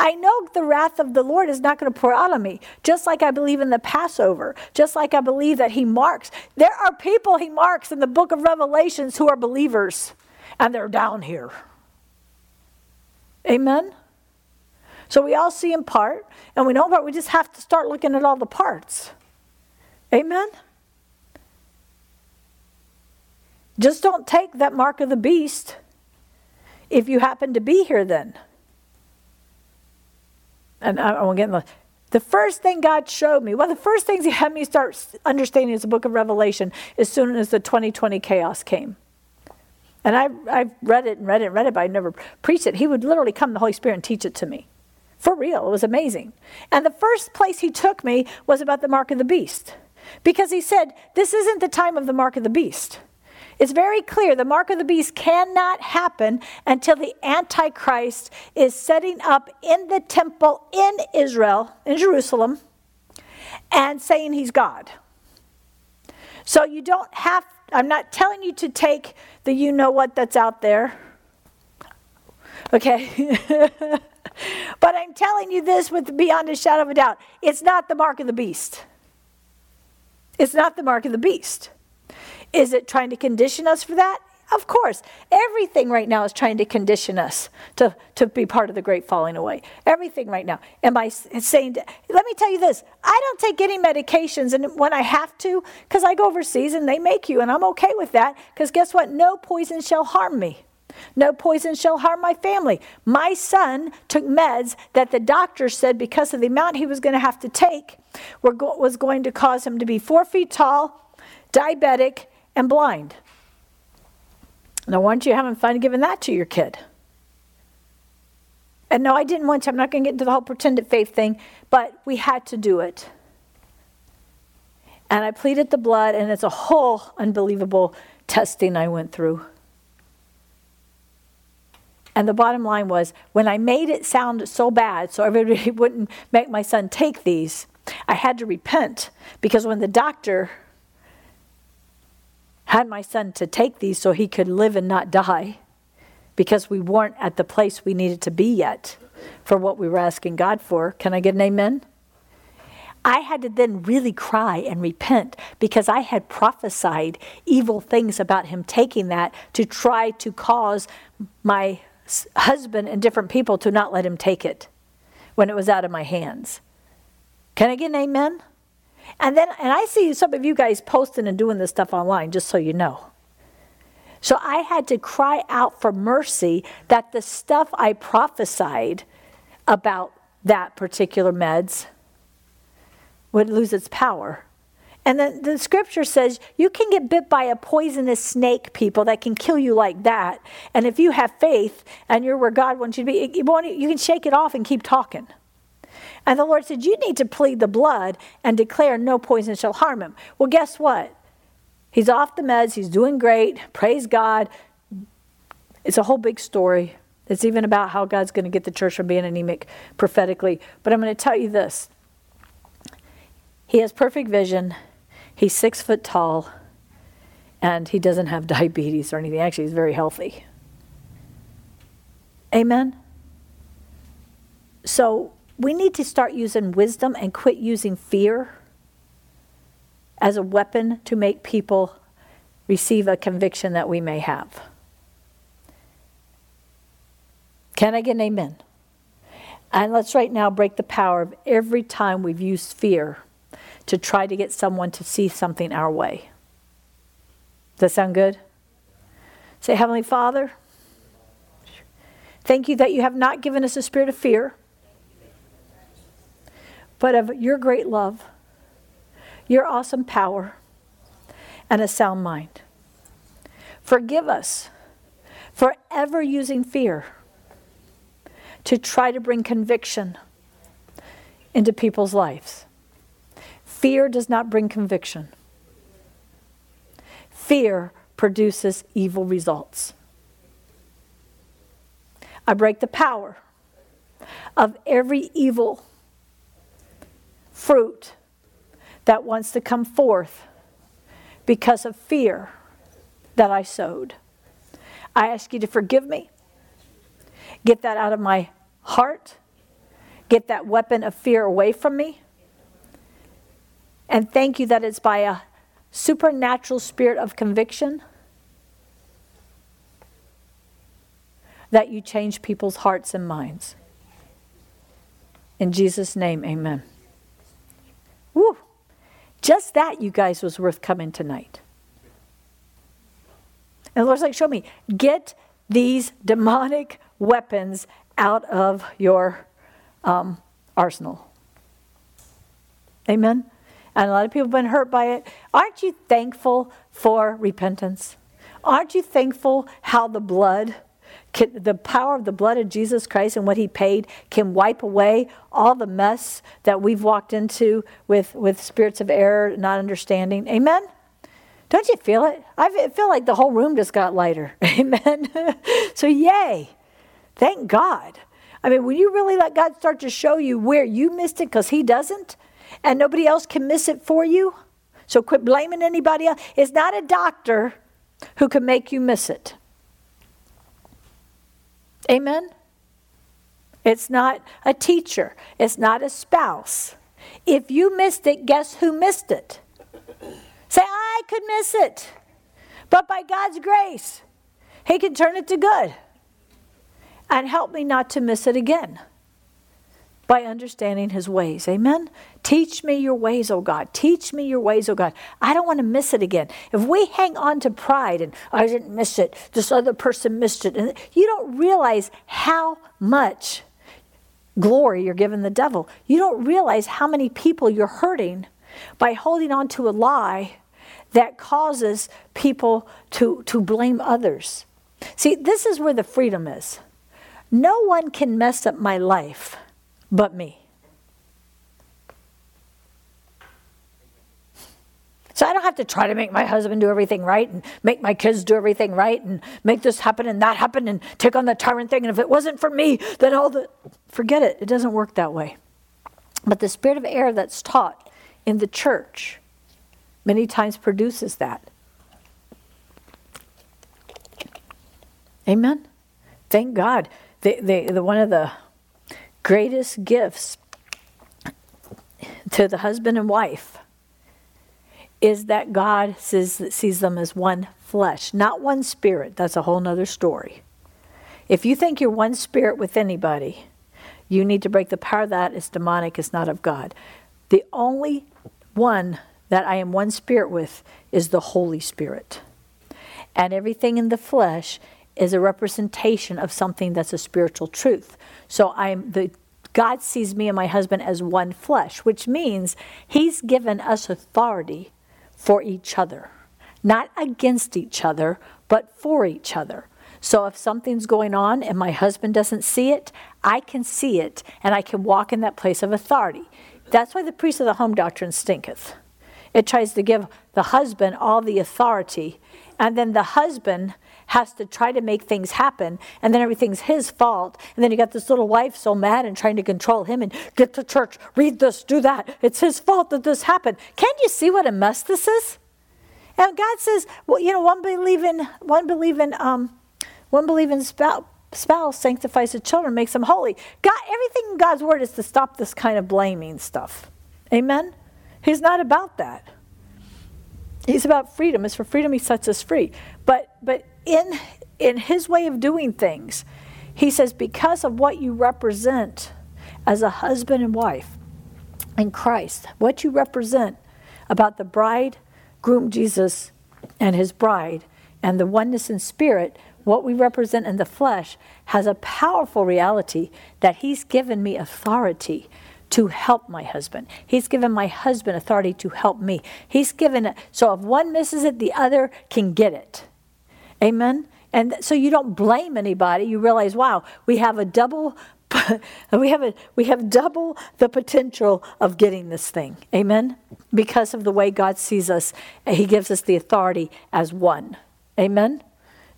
I know the wrath of the Lord is not going to pour out on me, just like I believe in the Passover, just like I believe that he marks. There are people he marks in the book of Revelations who are believers, and they're down here. Amen? So we all see in part, and we know part. We just have to start looking at all the parts. Amen? Just don't take that mark of the beast if you happen to be here then. And I, I won't get in the... The first thing God showed me, one of the first things he had me start understanding is the book of Revelation as soon as the twenty twenty chaos came. And I, I read it and read it and read it, but I never preached it. He would literally come, the Holy Spirit, and teach it to me. For real, it was amazing. And the first place he took me was about the mark of the beast. Because he said, this isn't the time of the mark of the beast. It's very clear the mark of the beast cannot happen until the Antichrist is setting up in the temple in Israel, in Jerusalem, and saying he's God. So you don't have, I'm not telling you to take the you know what that's out there. Okay. But I'm telling you this with beyond a shadow of a doubt. It's not the mark of the beast. It's not the mark of the beast. Is it trying to condition us for that? Of course. Everything right now is trying to condition us to, to be part of the great falling away. Everything right now. Am I saying, let me tell you this, I don't take any medications and when I have to, because I go overseas and they make you, and I'm okay with that, because guess what? No poison shall harm me. No poison shall harm my family. My son took meds that the doctor said because of the amount he was going to have to take were go- was going to cause him to be four feet tall, diabetic, and blind. Now, weren't you having fun giving that to your kid? And no, I didn't want to. I'm not going to get into the whole pretended faith thing, but we had to do it. And I pleaded the blood, and it's a whole unbelievable testing I went through. And the bottom line was, when I made it sound so bad, so everybody wouldn't make my son take these, I had to repent, because when the doctor had my son to take these so he could live and not die, because we weren't at the place we needed to be yet for what we were asking God for. Can I get an amen? I had to then really cry and repent, because I had prophesied evil things about him taking that to try to cause my husband and different people to not let him take it when it was out of my hands. Can I get an amen? And then, and I see some of you guys posting and doing this stuff online, just so you know. So I had to cry out for mercy that the stuff I prophesied about that particular meds would lose its power. And then the scripture says you can get bit by a poisonous snake, people, that can kill you like that. And if you have faith and you're where God wants you to be, you, won't, you can shake it off and keep talking. And the Lord said, you need to plead the blood and declare no poison shall harm him. Well, guess what? He's off the meds. He's doing great. Praise God. It's a whole big story. It's even about how God's going to get the church from being anemic prophetically. But I'm going to tell you this. He has perfect vision. He's six foot tall. And he doesn't have diabetes or anything. Actually, he's very healthy. Amen? So we need to start using wisdom and quit using fear as a weapon to make people receive a conviction that we may have. Can I get an amen? And let's right now break the power of every time we've used fear to try to get someone to see something our way. Does that sound good? Say, Heavenly Father, thank you that you have not given us a spirit of fear, but of your great love, your awesome power, and a sound mind. Forgive us for ever using fear to try to bring conviction into people's lives. Fear does not bring conviction. Fear produces evil results. I break the power of every evil fruit that wants to come forth because of fear that I sowed. I ask you to forgive me. Get that out of my heart. Get that weapon of fear away from me. And thank you that it's by a supernatural spirit of conviction that you change people's hearts and minds. In Jesus' name, amen. Woo! Just that, you guys, was worth coming tonight. And the Lord's like, show me. Get these demonic weapons out of your um, arsenal. Amen? And a lot of people have been hurt by it. Aren't you thankful for repentance? Aren't you thankful how the blood, can, the power of the blood of Jesus Christ and what he paid can wipe away all the mess that we've walked into with, with spirits of error, not understanding? Amen? Don't you feel it? I feel like the whole room just got lighter. Amen? So yay. Thank God. I mean, when you really let God start to show you where you missed it, because he doesn't, and nobody else can miss it for you. So quit blaming anybody else. It's not a doctor who can make you miss it. Amen? It's not a teacher. It's not a spouse. If you missed it, guess who missed it? Say, I could miss it. But by God's grace, he can turn it to good. And help me not to miss it again by understanding his ways. Amen? Teach me your ways, oh God. Teach me your ways, oh God. I don't want to miss it again. If we hang on to pride and I didn't miss it, this other person missed it, and you don't realize how much glory you're giving the devil. You don't realize how many people you're hurting by holding on to a lie that causes people to, to blame others. See, this is where the freedom is. No one can mess up my life but me. So I don't have to try to make my husband do everything right and make my kids do everything right and make this happen and that happen and take on the tyrant thing. And if it wasn't for me, then all the... Forget it. It doesn't work that way. But the spirit of error that's taught in the church many times produces that. Amen? Thank God. The, the, the one of the greatest gifts to the husband and wife is that God sees, sees them as one flesh, not one spirit. That's a whole other story. If you think you're one spirit with anybody, you need to break the power of that. It's demonic. It's not of God. The only one that I am one spirit with is the Holy Spirit. And everything in the flesh is a representation of something that's a spiritual truth. So I'm the God sees me and my husband as one flesh, which means he's given us authority for each other. Not against each other, but for each other. So if something's going on and my husband doesn't see it, I can see it and I can walk in that place of authority. That's why the priest of the home doctrine stinketh. It tries to give the husband all the authority, and then the husband has to try to make things happen, and then everything's his fault, and then you got this little wife so mad and trying to control him and get to church, read this, do that. It's his fault that this happened. Can't you see what a mess this is? And God says, well, you know, one believe in one believe in um, one believe in spouse, spouse sanctifies the children, makes them holy. God, everything in God's word is to stop this kind of blaming stuff. Amen? He's not about that. He's about freedom. It's for freedom he sets us free. But but in in his way of doing things, he says, because of what you represent as a husband and wife in Christ, what you represent about the bridegroom Jesus and his bride and the oneness in spirit, what we represent in the flesh has a powerful reality that he's given me authority to help my husband. He's given my husband authority to help me. He's given it. So if one misses it, the other can get it. Amen? And so you don't blame anybody. You realize, wow, we have a double we have a, we have double the potential of getting this thing. Amen? Because of the way God sees us, He gives us the authority as one. Amen?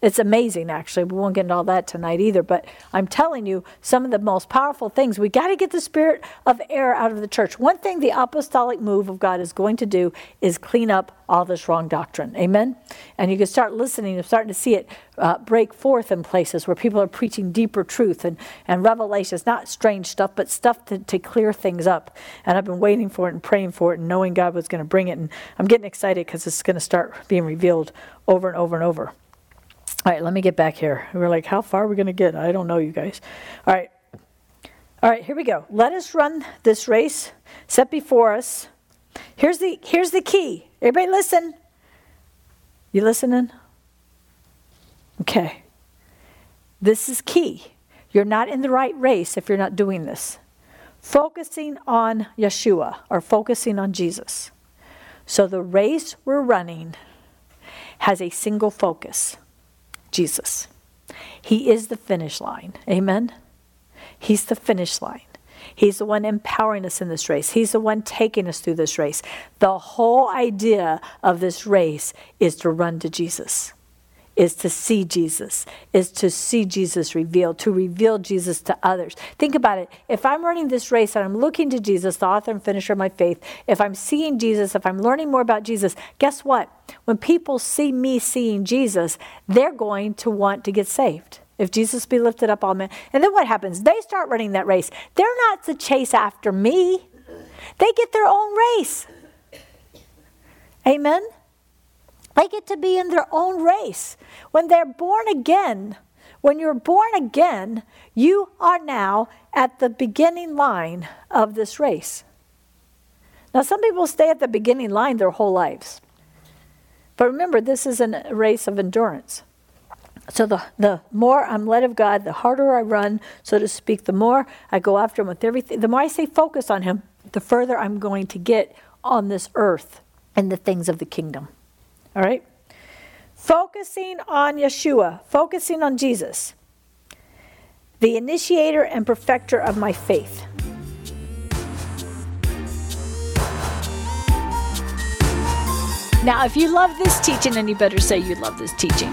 It's amazing, actually. We won't get into all that tonight either, but I'm telling you, some of the most powerful things, we got to get the spirit of error out of the church. One thing the apostolic move of God is going to do is clean up all this wrong doctrine. Amen? And you can start listening and starting to see it uh, break forth in places where people are preaching deeper truth and, and revelations, not strange stuff, but stuff to, to clear things up. And I've been waiting for it and praying for it and knowing God was going to bring it. And I'm getting excited because it's going to start being revealed over and over and over. All right, let me get back here. We're like, how far are we going to get? I don't know, you guys. All right. All right, here we go. Let us run this race set before us. Here's the here's the key. Everybody listen. You listening? Okay. This is key. You're not in the right race if you're not doing this. Focusing on Yeshua or focusing on Jesus. So the race we're running has a single focus. Jesus. He is the finish line. Amen? He's the finish line. He's the one empowering us in this race. He's the one taking us through this race. The whole idea of this race is to run to Jesus, is to see Jesus, is to see Jesus revealed, to reveal Jesus to others. Think about it. If I'm running this race and I'm looking to Jesus, the author and finisher of my faith, if I'm seeing Jesus, if I'm learning more about Jesus, guess what? When people see me seeing Jesus, they're going to want to get saved. If Jesus be lifted up, all men. And then what happens? They start running that race. They're not to chase after me. They get their own race. Amen? They get to be in their own race. When they're born again, when you're born again, you are now at the beginning line of this race. Now, some people stay at the beginning line their whole lives. But remember, this is a race of endurance. So the, the more I'm led of God, the harder I run, so to speak, the more I go after Him with everything. The more I stay focused on Him, the further I'm going to get on this earth and the things of the kingdom. All right? Focusing on Yeshua, focusing on Jesus, the initiator and perfecter of my faith. Now, if you love this teaching, and you better say you love this teaching,